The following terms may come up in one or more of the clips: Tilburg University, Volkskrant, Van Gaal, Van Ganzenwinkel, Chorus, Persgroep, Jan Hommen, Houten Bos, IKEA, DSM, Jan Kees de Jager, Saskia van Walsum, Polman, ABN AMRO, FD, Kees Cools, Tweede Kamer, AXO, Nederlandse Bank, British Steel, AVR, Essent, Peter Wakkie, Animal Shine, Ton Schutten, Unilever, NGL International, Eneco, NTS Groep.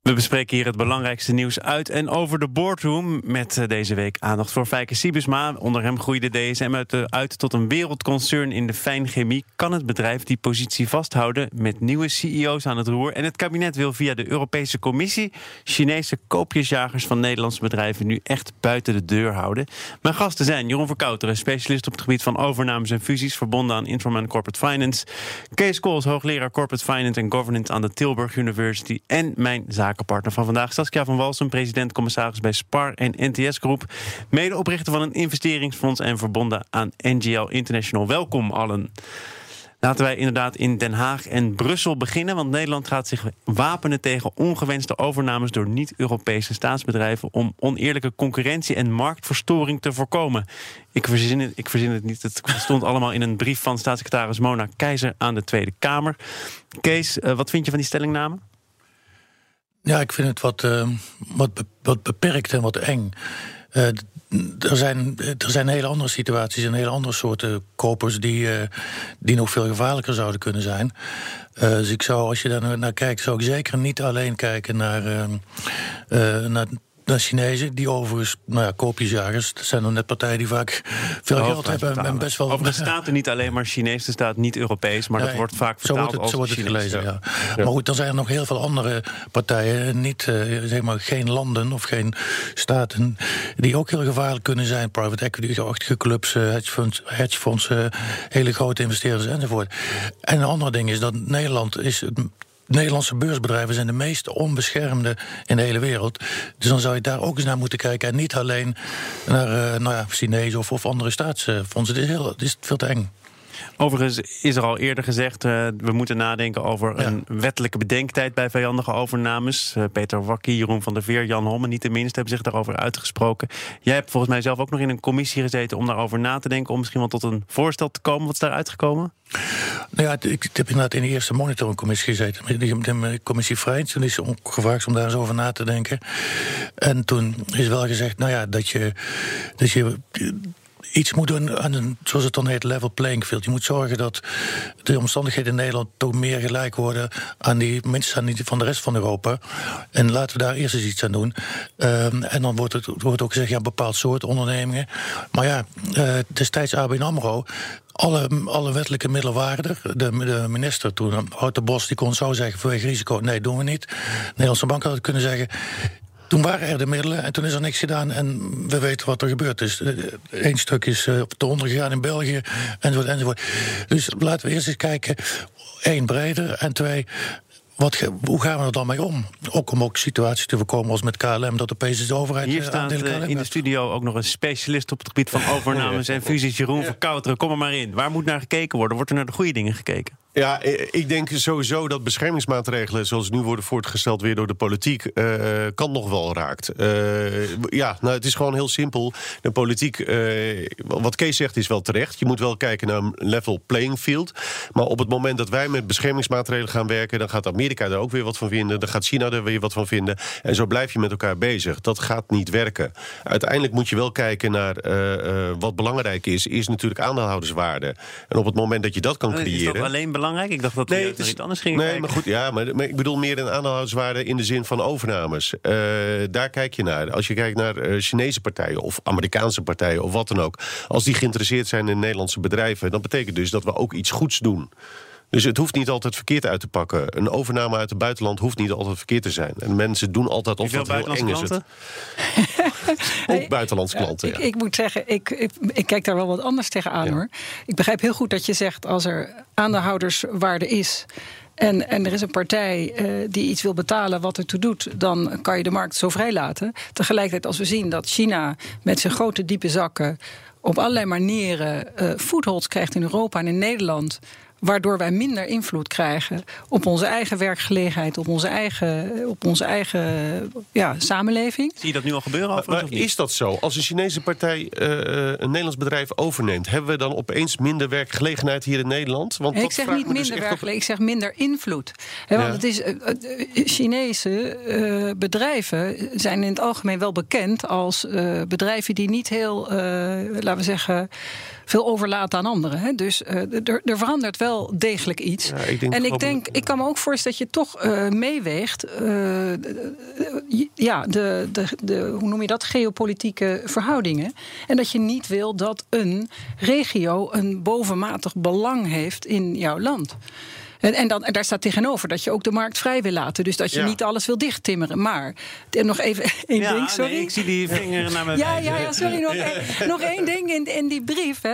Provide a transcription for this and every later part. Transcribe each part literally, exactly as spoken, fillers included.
We bespreken hier het belangrijkste nieuws uit en over de boardroom. Met deze week aandacht voor Feike Sijbesma. Onder hem groeide D S M uit, uit tot een wereldconcern in de fijnchemie. Kan het bedrijf die positie vasthouden met nieuwe C E O's aan het roer? En het kabinet wil via de Europese Commissie Chinese koopjesjagers van Nederlandse bedrijven nu echt buiten de deur houden. Mijn gasten zijn Jeroen Verkouteren, specialist op het gebied van overnames en fusies, verbonden aan Informant Corporate Finance. Kees Cools, hoogleraar Corporate Finance en Governance aan de Tilburg University. En mijn zaken. Partner van vandaag, Saskia van Walsum, president-commissaris bij Spar en N T S Groep. Medeoprichter van een investeringsfonds en verbonden aan N G L International. Welkom allen. Laten wij inderdaad in Den Haag en Brussel beginnen. Want Nederland gaat zich wapenen tegen ongewenste overnames door niet-Europese staatsbedrijven om oneerlijke concurrentie en marktverstoring te voorkomen. Ik verzin het, ik verzin het niet. Het stond allemaal in een brief van staatssecretaris Mona Keijzer aan de Tweede Kamer. Kees, wat vind je van die stellingname? Ja, ik vind het wat, uh, wat, be- wat beperkt en wat eng. Uh, er, zijn, er zijn hele andere situaties en hele andere soorten kopers die, uh, die nog veel gevaarlijker zouden kunnen zijn. Uh, dus ik zou, als je daar naar kijkt, zou ik zeker niet alleen kijken naar, uh, uh, naar, naar Chinezen, die overigens, nou ja, koopjesjagers, dat zijn dan net partijen die vaak veel oh, geld hebben en best wel. Overigens staat er niet alleen maar Chinees, er staat niet Europees, maar nee, dat wordt vaak vertaald zo wordt het, als zo wordt het gelezen, ja. Ja. Maar goed, dan zijn er nog heel veel andere partijen, niet, uh, zeg maar, geen landen of geen staten, die ook heel gevaarlijk kunnen zijn. Private equity-achtige clubs, uh, hedgefonds, hedgefonds uh, hele grote investeerders enzovoort. En een ander ding is dat Nederland is... Nederlandse beursbedrijven zijn de meest onbeschermde in de hele wereld. Dus dan zou je daar ook eens naar moeten kijken. En niet alleen naar uh, nou ja, Chinezen of, of andere staatsfondsen. Het is, heel, het is veel te eng. Overigens is er al eerder gezegd, uh, we moeten nadenken over ja. een wettelijke bedenktijd bij vijandige overnames. Uh, Peter Wakkie, Jeroen van der Veer, Jan Hommen, niet de minste, hebben zich daarover uitgesproken. Jij hebt volgens mij zelf ook nog in een commissie gezeten om daarover na te denken, om misschien wel tot een voorstel te komen. Wat is daar uitgekomen? Nou ja, ik heb inderdaad in de eerste monitoringcommissie gezeten. De commissie Vrij, toen is ze gevraagd om daar eens over na te denken. En toen is wel gezegd, nou ja, dat je... Dat je iets moet doen aan een, zoals het dan heet, level playing field. Je moet zorgen dat de omstandigheden in Nederland toch meer gelijk worden aan die, minstens aan die van de rest van Europa. En laten we daar eerst eens iets aan doen. Um, en dan wordt, het, wordt ook gezegd, ja, bepaald soort ondernemingen. Maar ja, uh, destijds A B N AMRO, Alle, alle wettelijke middelen waren er. De, de minister toen, Houten Bos, die kon zo zeggen, vanwege risico, nee, doen we niet. De Nederlandse Bank had het kunnen zeggen. Toen waren er de middelen en toen is er niks gedaan en we weten wat er gebeurd is. Eén stuk is te onder gegaan in België enzovoort enzovoort. Dus laten we eerst eens kijken, één, breder en twee, wat, hoe gaan we er dan mee om? Ook om ook situaties te voorkomen als met K L M, dat opeens de overheid... Hier staat uh, in de studio ook nog een specialist op het gebied van overnames en fusies. Jeroen Verkouteren, kom er maar in. Waar moet naar gekeken worden? Wordt er naar de goede dingen gekeken? Ja, ik denk sowieso dat beschermingsmaatregelen zoals nu worden voortgesteld weer door de politiek uh, kan nog wel raakt. Uh, ja, nou, het is gewoon heel simpel. De politiek, uh, wat Kees zegt is wel terecht. Je moet wel kijken naar een level playing field. Maar op het moment dat wij met beschermingsmaatregelen gaan werken, dan gaat Amerika daar ook weer wat van vinden. Dan gaat China er weer wat van vinden. En zo blijf je met elkaar bezig. Dat gaat niet werken. Uiteindelijk moet je wel kijken naar uh, uh, wat belangrijk is, is natuurlijk aandeelhouderswaarde. En op het moment dat je dat kan creëren... Is dat alleen belangrijk? Ik dacht dat nee, het is, iets anders ging Nee, kijken. Maar goed, ja, maar, maar ik bedoel meer een aandeelhouderswaarde in de zin van overnames. Uh, daar kijk je naar. Als je kijkt naar uh, Chinese partijen of Amerikaanse partijen of wat dan ook. Als die geïnteresseerd zijn in Nederlandse bedrijven, dan betekent dus dat we ook iets goeds doen. Dus het hoeft niet altijd verkeerd uit te pakken. Een overname uit het buitenland hoeft niet altijd verkeerd te zijn. En mensen doen altijd of dat heel eng is. Het. Ook buitenlandse klanten, ja. ik, ik moet zeggen, ik, ik, ik kijk daar wel wat anders tegenaan, ja. hoor. Ik begrijp heel goed dat je zegt, als er aandeelhouderswaarde is... En, en er is een partij uh, die iets wil betalen wat ertoe doet, dan kan je de markt zo vrij laten. Tegelijkertijd, als we zien dat China met zijn grote diepe zakken op allerlei manieren uh, footholds krijgt in Europa en in Nederland, waardoor wij minder invloed krijgen op onze eigen werkgelegenheid, op onze eigen, op onze eigen ja, samenleving. Zie je dat nu al gebeuren? Maar, maar is dat zo? Als een Chinese partij uh, een Nederlands bedrijf overneemt, hebben we dan opeens minder werkgelegenheid hier in Nederland? Want ik zeg niet minder dus werkgelegenheid, op... ik zeg minder invloed. He, want ja. het is, uh, uh, Chinese uh, bedrijven zijn in het algemeen wel bekend als uh, bedrijven die niet heel, uh, laten we zeggen, veel overlaten aan anderen. He. Dus uh, er, er verandert wel degelijk iets. Ja, ik denk en ik denk, ik kan me ook voorstellen dat je toch uh, meeweegt. Uh, ja, de, de, de, hoe noem je dat? Geopolitieke verhoudingen. En dat je niet wil dat een regio een bovenmatig belang heeft in jouw land. En, en, dan, en daar staat tegenover dat je ook de markt vrij wil laten. Dus dat je ja. niet alles wil dichttimmeren. Maar, en nog even één ja, ding, sorry. Nee, ik zie die vinger naar mijn ja, ja, ja, sorry, nog, een, nog één ding in, in die brief. Hè.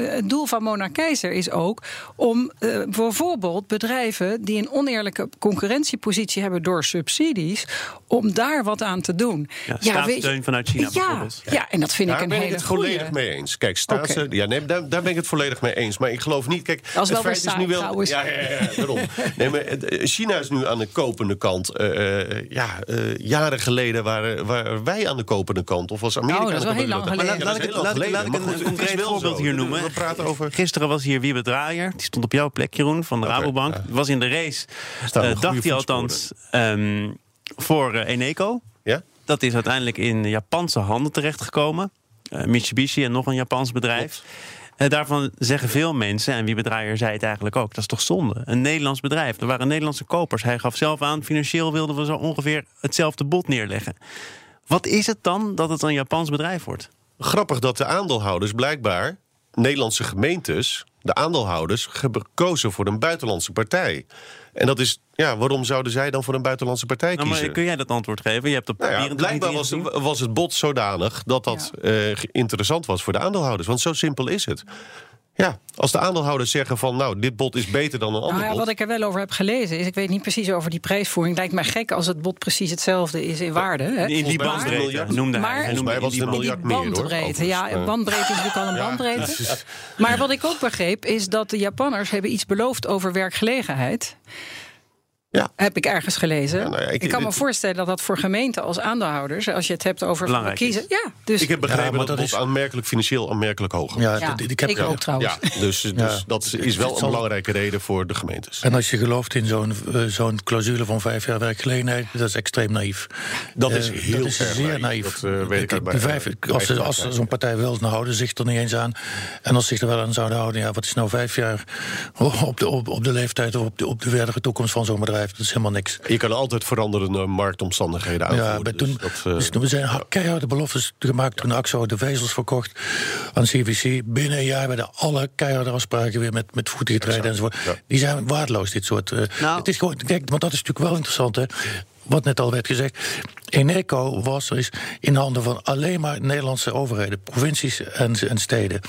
Het doel van Mona Keijzer is ook om uh, bijvoorbeeld bedrijven die een oneerlijke concurrentiepositie hebben door subsidies, om daar wat aan te doen. Ja, ja, staatssteun vanuit China ja, bijvoorbeeld. Ja, ja, en dat vind daar ik een hele Daar ben ik het volledig goeie. mee eens. Kijk, staats, okay. ja, nee, daar, daar ben ik het volledig mee eens. Maar ik geloof niet, kijk, als het feit is nu wel... Ja, ja, ja, daarom. Nee, maar China is nu aan de kopende kant. Uh, ja, uh, jaren geleden waren, waren wij aan de kopende kant. Of was Amerika oh, dat is wel heel lang geleden. Maar laat, ja, laat, laat ik een, een concreet voorbeeld hier noemen. We praten over... Gisteren was hier Wiebe Draijer. Die stond op jouw plek, Jeroen, van de okay, Rabobank. Ja. Was in de race. Uh, dacht hij althans um, voor uh, Eneco. Ja? Dat is uiteindelijk in Japanse handen terechtgekomen. Uh, Mitsubishi en nog een Japans bedrijf. Klopt. Uh, daarvan zeggen veel mensen, en Wiebe Draijer zei het eigenlijk ook, dat is toch zonde. Een Nederlands bedrijf, er waren Nederlandse kopers. Hij gaf zelf aan, financieel wilden we zo ongeveer hetzelfde bod neerleggen. Wat is het dan dat het een Japans bedrijf wordt? Grappig dat de aandeelhouders blijkbaar, Nederlandse gemeentes, de aandeelhouders hebben gekozen voor een buitenlandse partij. En dat is, ja, waarom zouden zij dan voor een buitenlandse partij nou, kiezen? Maar kun jij dat antwoord geven? Je hebt op nou ja, blijkbaar was, was het bod zodanig dat dat ja. uh, interessant was voor de aandeelhouders. Want zo simpel is het. Ja, als de aandeelhouders zeggen van, nou, dit bod is beter dan een ander nou ja, bod. Wat ik er wel over heb gelezen is, ik weet niet precies over die prijsvoering. Lijkt mij gek als het bod precies hetzelfde is in waarde. Hè. In die bandbreedte noemde hij. Volgens mij was het een miljard meer, hoor. Ja, bandbreedte is natuurlijk al een bandbreedte. Ja. Maar wat ik ook begreep is dat de Japanners hebben iets beloofd over werkgelegenheid. Ja. Heb ik ergens gelezen. Ja, nou ja, ik, ik kan me voorstellen dat dat voor gemeenten als aandeelhouders, als je het hebt over kiezen. Ja, dus. Ik heb begrepen ja, dat het is... aanmerkelijk financieel aanmerkelijk hoger. Ja, ja, ik heb ik ook trouwens. Ja, dus dus ja. dat is wel een belangrijke reden voor de gemeentes. En als je gelooft in zo'n, uh, zo'n clausule van vijf jaar werkgelegenheid, dat is extreem naïef. Dat is heel uh, dat is zeer naïef. Dat, uh, weet ik bij, vijf, als als, als zo'n partij wil houden, zich er niet eens aan. En als ze zich er wel aan zouden houden, ja, wat is nou vijf jaar op de, op, op de leeftijd of op de, op de verdere toekomst van zo'n bedrijf? Dat is helemaal niks. Je kan altijd veranderende marktomstandigheden uitvoeren. Ja, toen, dus dat, uh, dus toen zijn ja. keiharde beloftes gemaakt. Toen A X O de vezels verkocht aan C V C. Binnen een jaar werden alle keiharde afspraken weer met, met voeten getreden enzovoort. Ja. Die zijn waardeloos, dit soort. Uh, nou. Het is gewoon, kijk, want dat is natuurlijk wel interessant, hè. Wat net al werd gezegd, Eneco was is in handen van alleen maar Nederlandse overheden, provincies en, en steden.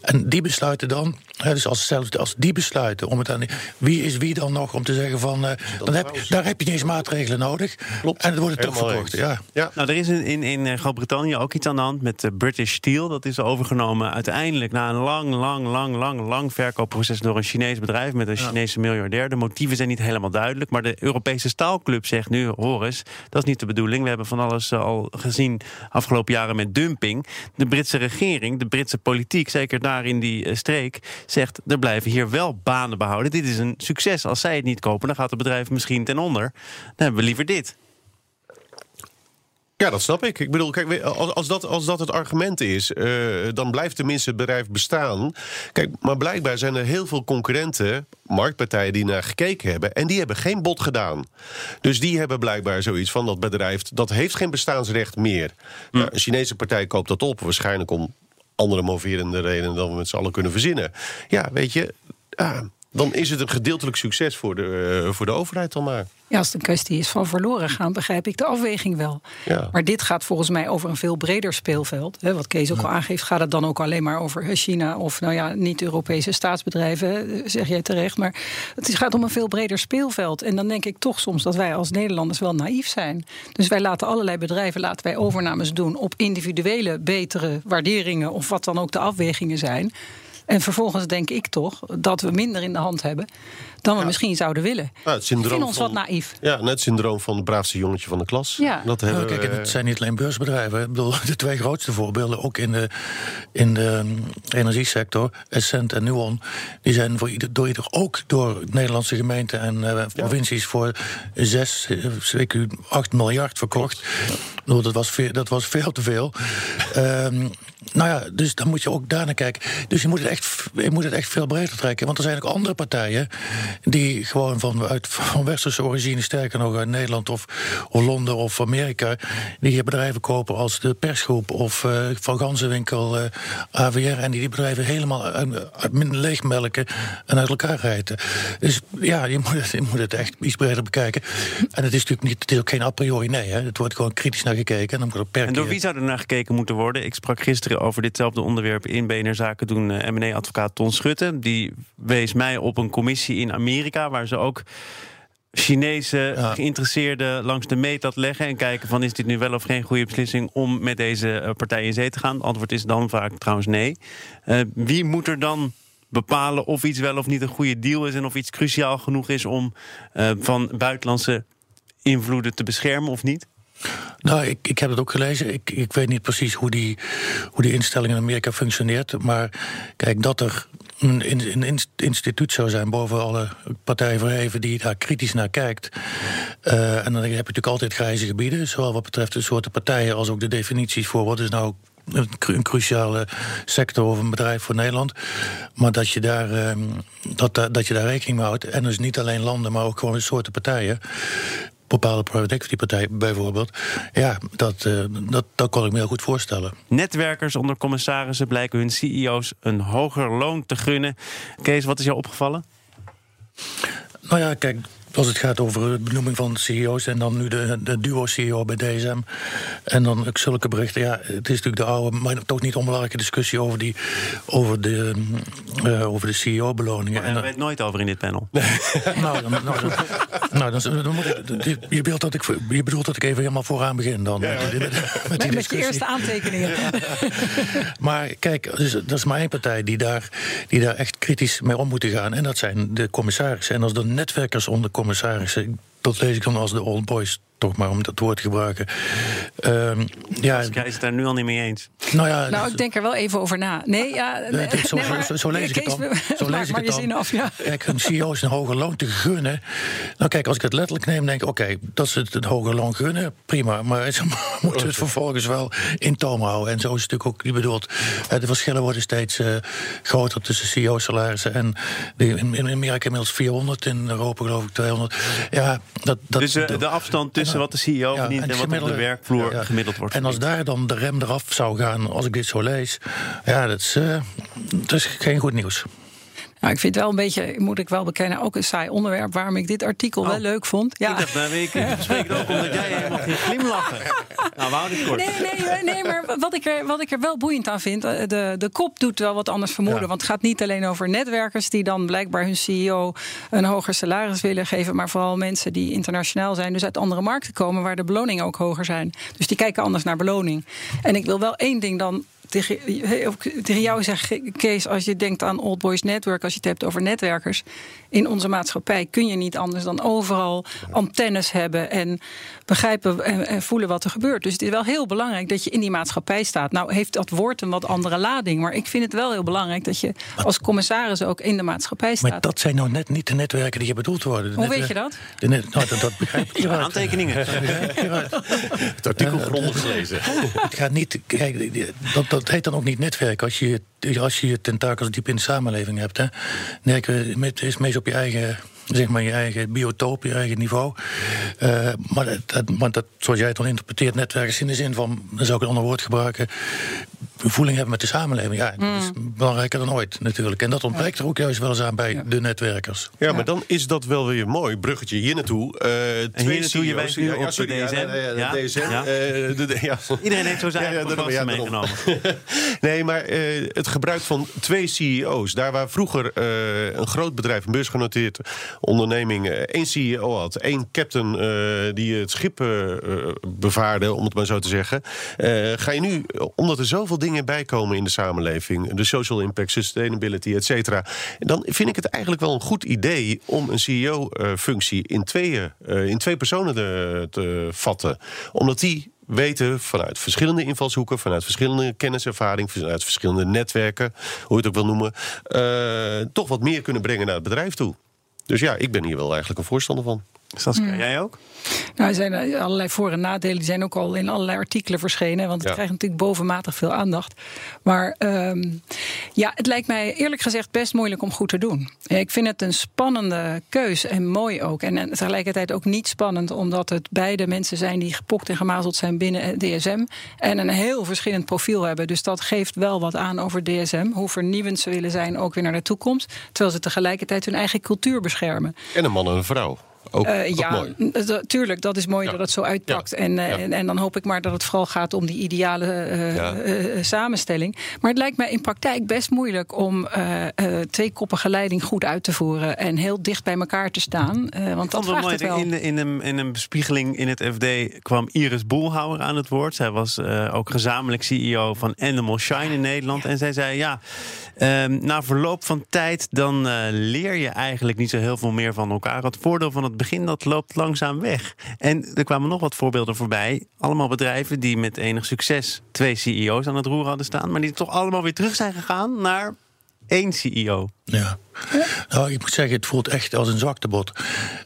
En die besluiten dan, dus als, zelfs, als die besluiten, om het aan, wie is wie dan nog om te zeggen van, uh, dan heb, daar heb je niet eens maatregelen nodig. Klopt. En het wordt toch verkocht. Ja. Ja. Nou, er is in, in Groot-Brittannië ook iets aan de hand met British Steel. Dat is overgenomen uiteindelijk na een lang, lang, lang, lang, lang verkoopproces door een Chinees bedrijf met een Chinese miljardair. De motieven zijn niet helemaal duidelijk, maar de Europese staalclub zegt nu, Horus, dat is niet de bedoeling. We hebben van alles al gezien afgelopen jaren met dumping. De Britse regering, de Britse politiek, zeker daar in die streek, zegt er blijven hier wel banen behouden. Dit is een succes. Als zij het niet kopen, dan gaat het bedrijf misschien ten onder. Dan hebben we liever dit. Ja, dat snap ik. Ik bedoel, kijk, als dat, als dat het argument is, uh, dan blijft tenminste het bedrijf bestaan. Kijk, maar blijkbaar zijn er heel veel concurrenten, marktpartijen die naar gekeken hebben, en die hebben geen bod gedaan. Dus die hebben blijkbaar zoiets van dat bedrijf, dat heeft geen bestaansrecht meer. Hm. Nou, een Chinese partij koopt dat op, waarschijnlijk om andere moverende redenen dan we met z'n allen kunnen verzinnen. Ja, weet je, ah, dan is het een gedeeltelijk succes voor de, uh, voor de overheid dan maar. Ja, als het een kwestie is van verloren gaan, begrijp ik de afweging wel. Ja. Maar dit gaat volgens mij over een veel breder speelveld. Hè, wat Kees ook ja. al aangeeft, gaat het dan ook alleen maar over China of nou ja, niet-Europese staatsbedrijven, zeg jij terecht. Maar het gaat om een veel breder speelveld. En dan denk ik toch soms dat wij als Nederlanders wel naïef zijn. Dus wij laten allerlei bedrijven, laten wij overnames doen op individuele betere waarderingen of wat dan ook de afwegingen zijn. En vervolgens denk ik toch dat we minder in de hand hebben dan we ja. misschien zouden willen. Ja, het syndroom ik vind ons van, wat naïef. Ja, net het syndroom van het braafste jongetje van de klas. Ja. Dat hebben nou, kijk, en het zijn niet alleen beursbedrijven. Ik bedoel, de twee grootste voorbeelden, ook in de, in de energiesector, Essent en Nuon, die zijn voor ieder, door ieder, ook door Nederlandse gemeenten en uh, provincies ja. voor zes, zeker acht miljard verkocht. Ja. Nou, dat, was veel, dat was veel te veel. um, nou ja, dus dan moet je ook daarnaar kijken. Dus je moet het echt, je moet het echt veel breder trekken. Want er zijn ook andere partijen die gewoon van, uit, van westerse origine, sterker nog uit Nederland of Londen of Amerika, die hier bedrijven kopen als de Persgroep of uh, Van Ganzenwinkel, uh, A V R. En die die bedrijven helemaal leegmelken en uit elkaar rijden. Dus ja, je moet, het, je moet het echt iets breder bekijken. En het is natuurlijk niet, het is ook geen a priori, nee. Hè. Het wordt gewoon kritisch naar gekeken. En, dan wordt er per en door keer... wie zou er naar gekeken moeten worden? Ik sprak gisteren over ditzelfde onderwerp in B N R Zaken doen uh, M en A-advocaat Ton Schutten. Die wees mij op een commissie in Amerika, waar ze ook Chinese ja. geïnteresseerden langs de meet dat leggen en kijken van is dit nu wel of geen goede beslissing om met deze partij in zee te gaan. Het antwoord is dan vaak trouwens nee. Uh, wie moet er dan bepalen of iets wel of niet een goede deal is en of iets cruciaal genoeg is om uh, van buitenlandse invloeden te beschermen of niet? Nou, ik, ik heb het ook gelezen. Ik, ik weet niet precies hoe die, hoe die instelling in Amerika functioneert. Maar kijk, dat er een, een instituut zou zijn boven alle partijen verheven die daar kritisch naar kijkt. Uh, en dan heb je natuurlijk altijd grijze gebieden, zowel wat betreft de soorten partijen als ook de definities voor wat is nou een cruciale sector of een bedrijf voor Nederland. Maar dat je daar, dat, dat je daar rekening mee houdt. En dus niet alleen landen, maar ook gewoon de soorten partijen. Bepaalde private equity partijen bijvoorbeeld. Ja, dat, uh, dat, dat kon ik me heel goed voorstellen. Netwerkers onder commissarissen blijken hun C E O's een hoger loon te gunnen. Kees, wat is jou opgevallen? Nou ja, kijk, als het gaat over de benoeming van C E O's en dan nu de, de duo-C E O bij D S M en dan ook zulke berichten. Ja, het is natuurlijk de oude, maar toch niet onbelangrijke discussie over, die, over de, uh, over de C E O-beloningen. Maar daar hebben we het nooit over in dit panel. nou, dan, nou, dan, nou, dan, dan moet ik, je, bedoelt dat ik, je bedoelt dat ik even helemaal vooraan begin dan. Ja, ja. Met, met, met, die met je eerste aantekeningen. Maar kijk, dus, dat is maar één partij die daar, die daar echt kritisch mee om moet gaan. En dat zijn de commissarissen. En als de netwerkers onder commissarissen. Commissarissen, dat lees ik dan als de old boys, toch maar om dat woord te gebruiken. Um, ja, ik is het daar nu al niet mee eens. Nou, ja, nou ik denk er wel even over na. Nee, ja, nee, zo, nee, maar, zo, zo lees ik Kees, het dan. Zo lees ik het dan. Af, ja. Kijk, een C E O's een hoger loon te gunnen. Nou kijk, als ik het letterlijk neem, denk ik, oké, okay, dat ze het een hoger loon gunnen, prima. Maar ze moeten we het vervolgens wel in toom houden. En zo is het natuurlijk ook niet bedoeld. De verschillen worden steeds uh, groter tussen C E O-salarissen en die, in, in Amerika inmiddels vierhonderd, in Europa geloof ik tweehonderd. Ja, dat, dat, dus uh, de afstand tussen wat de C E O ja, verdient en, en wat op de werkvloer ja, ja. gemiddeld wordt. En als daar dan de rem eraf zou gaan, als ik dit zo lees, ja, dat is, uh, dat is geen goed nieuws. Nou, ik vind het wel een beetje, moet ik wel bekennen, ook een saai onderwerp waarom ik dit artikel oh. wel leuk vond. Ja. Ik dacht, nou, ik spreek het ook omdat jij helemaal geen glimlachen. Nou, we houden het kort. Nee, nee, nee maar wat ik, er, wat ik er wel boeiend aan vind, de, de kop doet wel wat anders vermoeden. Ja. Want het gaat niet alleen over netwerkers die dan blijkbaar hun C E O een hoger salaris willen geven, maar vooral mensen die internationaal zijn, dus uit andere markten komen waar de beloningen ook hoger zijn. Dus die kijken anders naar beloning. En ik wil wel één ding dan Tegen, tegen jou zeg, Kees, als je denkt aan Old Boys Network, als je het hebt over netwerkers, in onze maatschappij kun je niet anders dan overal antennes hebben en begrijpen en, en voelen wat er gebeurt. Dus het is wel heel belangrijk dat je in die maatschappij staat. Nou heeft dat woord een wat andere lading, maar ik vind het wel heel belangrijk dat je als commissaris ook in de maatschappij staat. Maar dat zijn nou net niet de netwerken die je bedoeld worden. Hoe weet je dat? De net, nou, dat, dat begrijp ik. Ja, aantekeningen. Het artikel grondig gelezen. Het gaat niet. Kijk, dat, dat heet dan ook niet netwerk als je als je tentakels diep in de samenleving hebt. Hè. Nee, het is meest op je eigen, zeg maar, je eigen biotoop, je eigen niveau. Uh, maar, dat, maar dat, zoals jij het dan interpreteert, netwerkers in de zin van, dan zou ik een ander woord gebruiken, voeling hebben met de samenleving. Ja, dat is mm. belangrijker dan ooit natuurlijk. En dat ontbreekt er ook juist wel eens aan bij ja. de netwerkers. Ja, maar dan is dat wel weer mooi. Bruggetje hier naartoe. Uh, twee en hier naartoe, je wijst nu op de D S M. Iedereen heeft zo zijn eigen ja, ja, meegenomen. Nee, maar uh, het gebruik van twee C E O's. Daar waar vroeger uh, een groot bedrijf, een beursgenoteerd onderneming, uh, één C E O had. Één captain uh, die het schip uh, bevaarde, om het maar zo te zeggen. Uh, ga je nu, omdat er zoveel dingen dingen bijkomen in de samenleving, de social impact, sustainability, et cetera, dan vind ik het eigenlijk wel een goed idee om een C E O-functie in tweeën, in twee personen te, te vatten. Omdat die weten vanuit verschillende invalshoeken, vanuit verschillende kenniservaring, vanuit verschillende netwerken, hoe je het ook wil noemen, uh, toch wat meer kunnen brengen naar het bedrijf toe. Dus ja, ik ben hier wel eigenlijk een voorstander van. Saskia, mm. jij ook? Nou, er zijn allerlei voor- en nadelen. Die zijn ook al in allerlei artikelen verschenen. Want het ja. krijgt natuurlijk bovenmatig veel aandacht. Maar um, ja, het lijkt mij eerlijk gezegd best moeilijk om goed te doen. Ik vind het een spannende keus en mooi ook. En, en tegelijkertijd ook niet spannend. Omdat het beide mensen zijn die gepokt en gemazeld zijn binnen het D S M. En een heel verschillend profiel hebben. Dus dat geeft wel wat aan over D S M. Hoe vernieuwend ze willen zijn ook weer naar de toekomst. Terwijl ze tegelijkertijd hun eigen cultuur beschermen. En een man en een vrouw. Ook, uh, ook ja, mooi. D- tuurlijk, dat is mooi ja. dat het zo uitpakt. Ja. En, uh, ja. en, en dan hoop ik maar dat het vooral gaat om die ideale uh, ja. uh, samenstelling. Maar het lijkt mij in praktijk best moeilijk om uh, uh, tweekoppige leiding goed uit te voeren en heel dicht bij elkaar te staan. Uh, want dat vraagt het wel. In, in, een, in een bespiegeling in het F D kwam Iris Boelhouwer aan het woord. Zij was uh, ook gezamenlijk C E O van Animal Shine in Nederland. Ja. En zij zei, ja, um, na verloop van tijd dan uh, leer je eigenlijk niet zo heel veel meer van elkaar. Het voordeel van het begin, dat loopt langzaam weg. En er kwamen nog wat voorbeelden voorbij. Allemaal bedrijven die met enig succes twee C E O's aan het roer hadden staan, maar die toch allemaal weer terug zijn gegaan naar één C E O. Ja. Nou, ik moet zeggen, het voelt echt als een zwaktebod.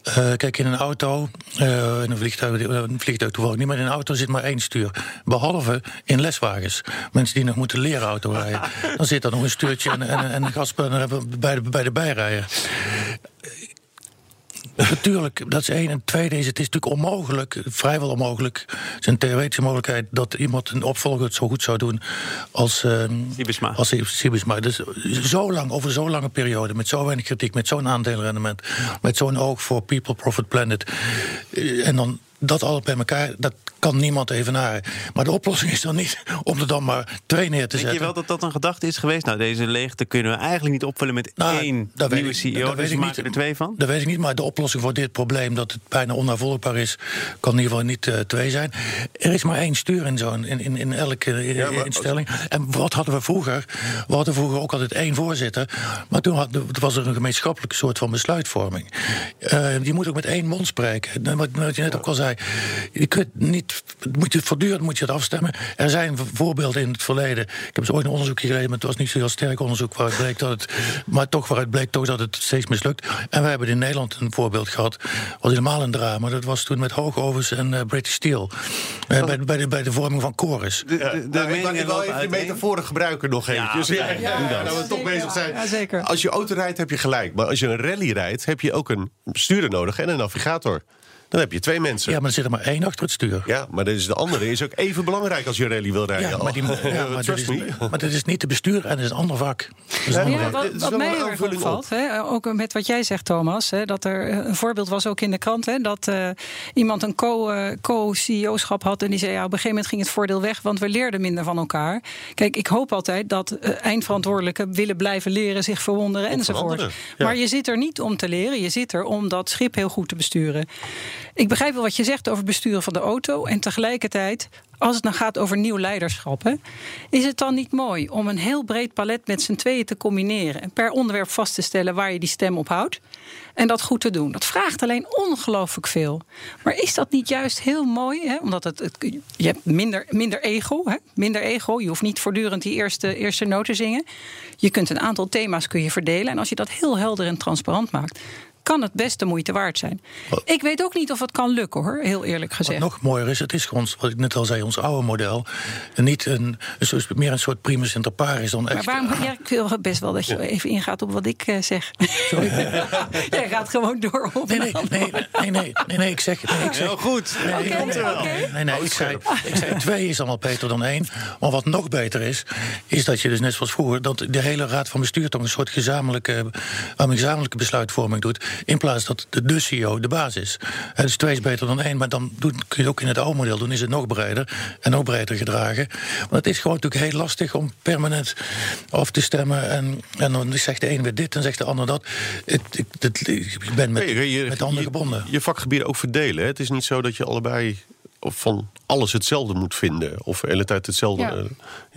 Uh, kijk, in een auto, uh, in een vliegtuig, een vliegtuig toevallig niet, maar in een auto zit maar één stuur. Behalve in leswagens. Mensen die nog moeten leren auto rijden. Dan zit er nog een stuurtje en, en, en een gaspedaal bij de, bij de bijrijden. Natuurlijk, dat is één. En tweede is, het is natuurlijk onmogelijk, vrijwel onmogelijk, het is een theoretische mogelijkheid dat iemand een opvolger het zo goed zou doen als uh, Sijbesma. Als Sijbesma. Dus zo lang, over zo'n lange periode, met zo weinig kritiek, met zo'n aandelenrendement, met zo'n oog voor people, profit, planet. En dan dat alles bij elkaar, dat kan niemand evenaren. Maar de oplossing is dan niet om er dan maar twee neer te Denk zetten. Denk je wel dat dat een gedachte is geweest? Nou, deze leegte kunnen we eigenlijk niet opvullen met nou, één nieuwe ik, C E O. Dus we maken er twee van? Dat weet ik niet, maar de oplossing voor dit probleem, dat het bijna onnavolgbaar is, kan in ieder geval niet uh, twee zijn. Er is maar één stuur in zo'n, in, in, in elke in, ja, maar, instelling. En wat hadden we vroeger? We hadden vroeger ook altijd één voorzitter. Maar toen had, was er een gemeenschappelijke soort van besluitvorming. Uh, die moet ook met één mond spreken. Wat, wat je net ook al zei. Je kunt niet, moet je, voortdurend moet je het afstemmen. Er zijn voorbeelden in het verleden. Ik heb ooit een onderzoekje gelezen, maar het was niet zo heel sterk onderzoek waaruit bleek dat het, maar toch waaruit bleek toch dat het steeds mislukt. En wij hebben in Nederland een voorbeeld gehad, was helemaal een drama. Dat was toen met Hoogovens en uh, British Steel uh, bij, bij, de, bij de vorming van Chorus. De, de, de nou, ik kan wel even de metaforen gebruiken nog eventjes. Ja, ja, ja, ja, dat we toch bezig zijn. Ja, zeker. Als je auto rijdt heb je gelijk, maar als je een rally rijdt heb je ook een bestuurder nodig en een navigator. Dan heb je twee mensen. Ja, maar er zit er maar één achter het stuur. Ja, maar dus de andere is ook even belangrijk als je rally wil rijden. Ja, maar, die, ja, maar, dat, is, maar dat is niet te besturen en dat is een ander vak. Een ja, ander ja, wat, wat mij heel erg opvalt, hè, ook met wat jij zegt, Thomas, hè, dat er een voorbeeld was ook in de krant, hè, dat uh, iemand een co, uh, co-C E O-schap had en die zei, ja, op een gegeven moment ging het voordeel weg, want we leerden minder van elkaar. Kijk, ik hoop altijd dat uh, eindverantwoordelijken willen blijven leren, zich verwonderen enzovoort. Ja. Maar je zit er niet om te leren, je zit er om dat schip heel goed te besturen. Ik begrijp wel wat je zegt over besturen van de auto. En tegelijkertijd, als het dan gaat over nieuw leiderschap, hè, is het dan niet mooi om een heel breed palet met z'n tweeën te combineren en per onderwerp vast te stellen waar je die stem op houdt en dat goed te doen. Dat vraagt alleen ongelooflijk veel. Maar is dat niet juist heel mooi? Hè? Omdat het, het, je hebt minder, minder ego. Hè? Minder ego. Je hoeft niet voortdurend die eerste, eerste noot te zingen. Je kunt een aantal thema's kun je verdelen. En als je dat heel helder en transparant maakt, kan het best de moeite waard zijn. Ik weet ook niet of het kan lukken, hoor, heel eerlijk gezegd. Wat nog mooier is, het is ons, wat ik net al zei, ons oude model. En niet een, een, meer een soort primus inter pares dan echt. Maar waarom, ja, ik wil best wel dat je even ingaat op wat ik uh, zeg. Sorry. Jij gaat gewoon door op. Nee, nee, nee, nee, nee, nee, nee, ik zeg... Nee, ik zeg heel goed. Nee, okay, nee, nee, okay. nee, nee oh, ik, zei, ik zei twee is allemaal beter dan één. Maar wat nog beter is, is dat je dus net zoals vroeger, dat de hele raad van bestuur toch een soort gezamenlijke, een gezamenlijke besluitvorming doet, in plaats dat de, de C E O de baas is. Het is twee is beter dan één, maar dan kun je het ook in het oude model doen, is het nog breder en nog breder gedragen. Want het is gewoon natuurlijk heel lastig om permanent af te stemmen en, en dan zegt de een weer dit en zegt de ander dat. Het, het, het, ik ben met, hey, je, met de anderen gebonden. Je, je vakgebieden ook verdelen, hè? Het is niet zo dat je allebei van alles hetzelfde moet vinden. Of de hele tijd hetzelfde. Ja,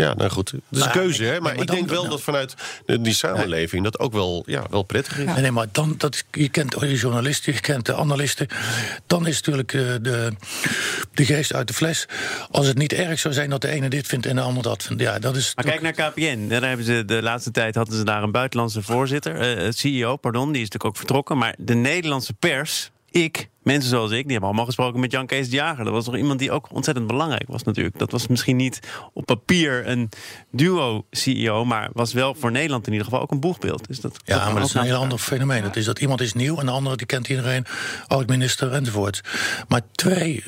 ja nou goed. Het is nou, een keuze, hè? Maar, maar ik denk wel nou. dat vanuit die samenleving dat ook wel, ja, wel prettig is. Ja. Nee, maar dan, dat, je kent je journalisten, je kent de analisten. Dan is natuurlijk de, de geest uit de fles. Als het niet erg zou zijn dat de ene dit vindt en de ander dat vindt. Ja, dat is maar kijk naar K P N. Daar hebben ze de laatste tijd hadden ze daar een buitenlandse voorzitter. Uh, C E O, pardon. Die is natuurlijk ook vertrokken. Maar de Nederlandse pers... Ik, mensen zoals ik, die hebben allemaal gesproken met Jan Kees de Jager. Dat was toch iemand die ook ontzettend belangrijk was natuurlijk. Dat was misschien niet op papier een duo-C E O... maar was wel voor Nederland in ieder geval ook een boegbeeld. Dus dat ja, maar dat is een heel ander fenomeen. Ja. Dat is dat iemand is nieuw en de andere die kent iedereen, oud-minister enzovoort. Maar twee...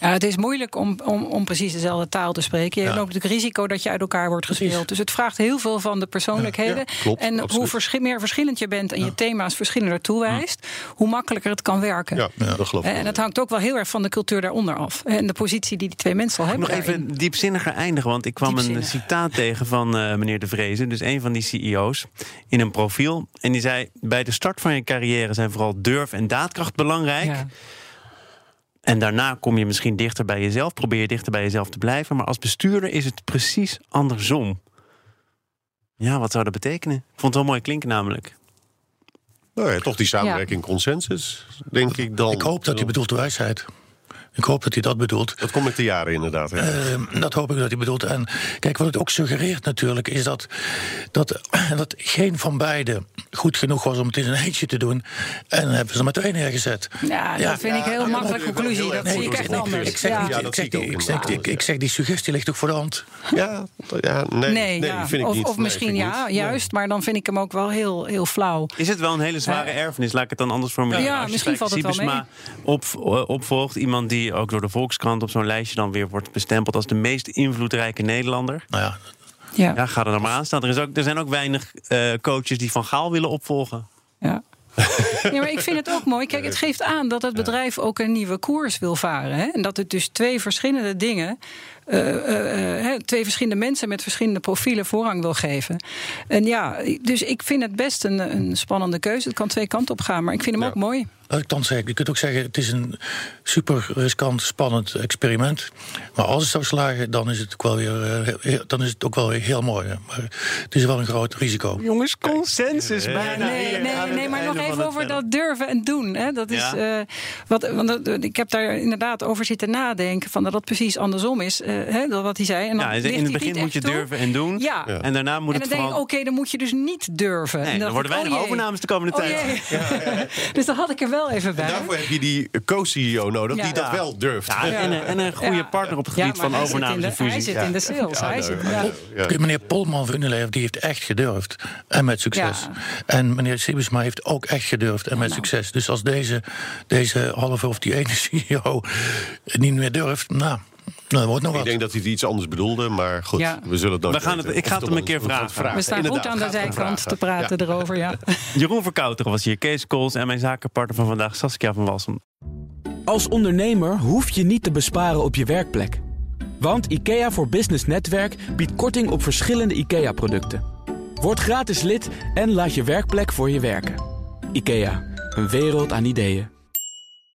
Ja, het is moeilijk om, om, om precies dezelfde taal te spreken. Je ja. loopt het risico dat je uit elkaar wordt gespeeld. Dus het vraagt heel veel van de persoonlijkheden. Ja, ja, klopt, en absoluut. Hoe vers- meer verschillend je bent en ja. je thema's verschillender toewijst... Ja. hoe makkelijker het kan werken. Ja, ja, dat geloof ik. En dat hangt ook wel heel erg van de cultuur daaronder af. En de positie die die twee mensen al hebben. Nog daarin. Even diepzinniger eindigen, want ik kwam een citaat tegen van uh, meneer De Vreese, dus een van die C E O's, in een profiel. En die zei, bij de start van je carrière zijn vooral durf en daadkracht belangrijk. Ja. En daarna kom je misschien dichter bij jezelf, probeer je dichter bij jezelf te blijven. Maar als bestuurder is het precies andersom. Ja, wat zou dat betekenen? Ik vond het wel mooi klinken namelijk. Nou ja, toch die samenwerking, ja. consensus, denk ik dan. Ik hoop dat hij bedoelt de wijsheid. Ik hoop dat hij dat bedoelt. Dat kom ik de jaren inderdaad. Ja. Uh, dat hoop ik dat hij bedoelt. En kijk, wat het ook suggereert natuurlijk... is dat, dat, dat geen van beiden goed genoeg was om het in zijn eentje te doen. En dan hebben ze er maar twee neergezet. Ja, ja. dat vind ik heel ja, makkelijk conclusie. Heel dat zie ik echt anders. Ik zeg, ja. niet, ja, ik, zeg ik, die, ik, zeg, ik, ik zeg, die suggestie ligt toch voor de hand? Ja, ja nee, nee, nee ja. vind ik of, niet. Of misschien nee, ja, juist. Maar dan vind ik hem ook wel heel, heel flauw. Is het wel een hele zware uh, erfenis? Laat ik het dan anders formuleren. Ja, als misschien valt het wel mee. Op, opvolgt iemand die... die ook door de Volkskrant op zo'n lijstje dan weer wordt bestempeld als de meest invloedrijke Nederlander. Nou ja, ja. ja ga er dan maar aan staan. Er, is ook, er zijn ook weinig uh, coaches die Van Gaal willen opvolgen. Ja. Ja, maar ik vind het ook mooi. Kijk, het geeft aan dat het bedrijf ook een nieuwe koers wil varen. Hè? En dat het dus twee verschillende dingen... Uh, uh, uh, twee verschillende mensen met verschillende profielen voorrang wil geven. En ja, dus ik vind het best een, een spannende keuze. Het kan twee kanten op gaan, maar ik vind hem ja. ook mooi. Laat ik dan zeggen, je kunt ook zeggen... het is een super riskant, spannend experiment. Maar als het zou slagen, dan is het ook wel weer, uh, dan is het ook wel weer heel mooi. Hè. Maar het is wel een groot risico. Jongens, consensus bijna. Nee, nee, nee maar nog even over dat durven en doen. Hè. Dat is, uh, wat, want uh, ik heb daar inderdaad over zitten nadenken... van dat dat precies andersom is... Uh, He, dat wat hij zei. En dan ja, in het begin moet je toe. durven en doen. Ja. Ja. En daarna moet en dan het vooral... denk ik, oké, okay, dan moet je dus niet durven. Nee, en dan, dan worden weinig oh overnames de komende oh tijd. Ja, ja, ja. Dus daar had ik er wel even bij. En daarvoor heb je die co-C E O nodig ja. die dat ja. wel durft. Ja, ja. En, en een goede ja. partner op het gebied ja, van overnames en fusies. Hij zit in de sales. Ja. Ja, hij zit, ja. Ja. Ja. Meneer Polman van Unilever, die heeft echt gedurfd. En met succes. Ja. En meneer Sijbesma heeft ook echt gedurfd. En met nou. succes. Dus als deze, deze halve of die ene C E O niet meer durft... nou. Nou, wordt nog ik wat. denk dat hij iets anders bedoelde, maar goed, ja. we zullen het dan. We gaan het, ik ga het hem een keer vragen. vragen. We staan Inderdaad, goed aan de zijkant te praten ja. erover, ja. Jeroen Verkouteren was hier, Kees Cools en mijn zakenpartner van vandaag, Saskia van Walsum. Als ondernemer hoef je niet te besparen op je werkplek. Want IKEA voor Business Netwerk biedt korting op verschillende IKEA-producten. Word gratis lid en laat je werkplek voor je werken. IKEA, een wereld aan ideeën.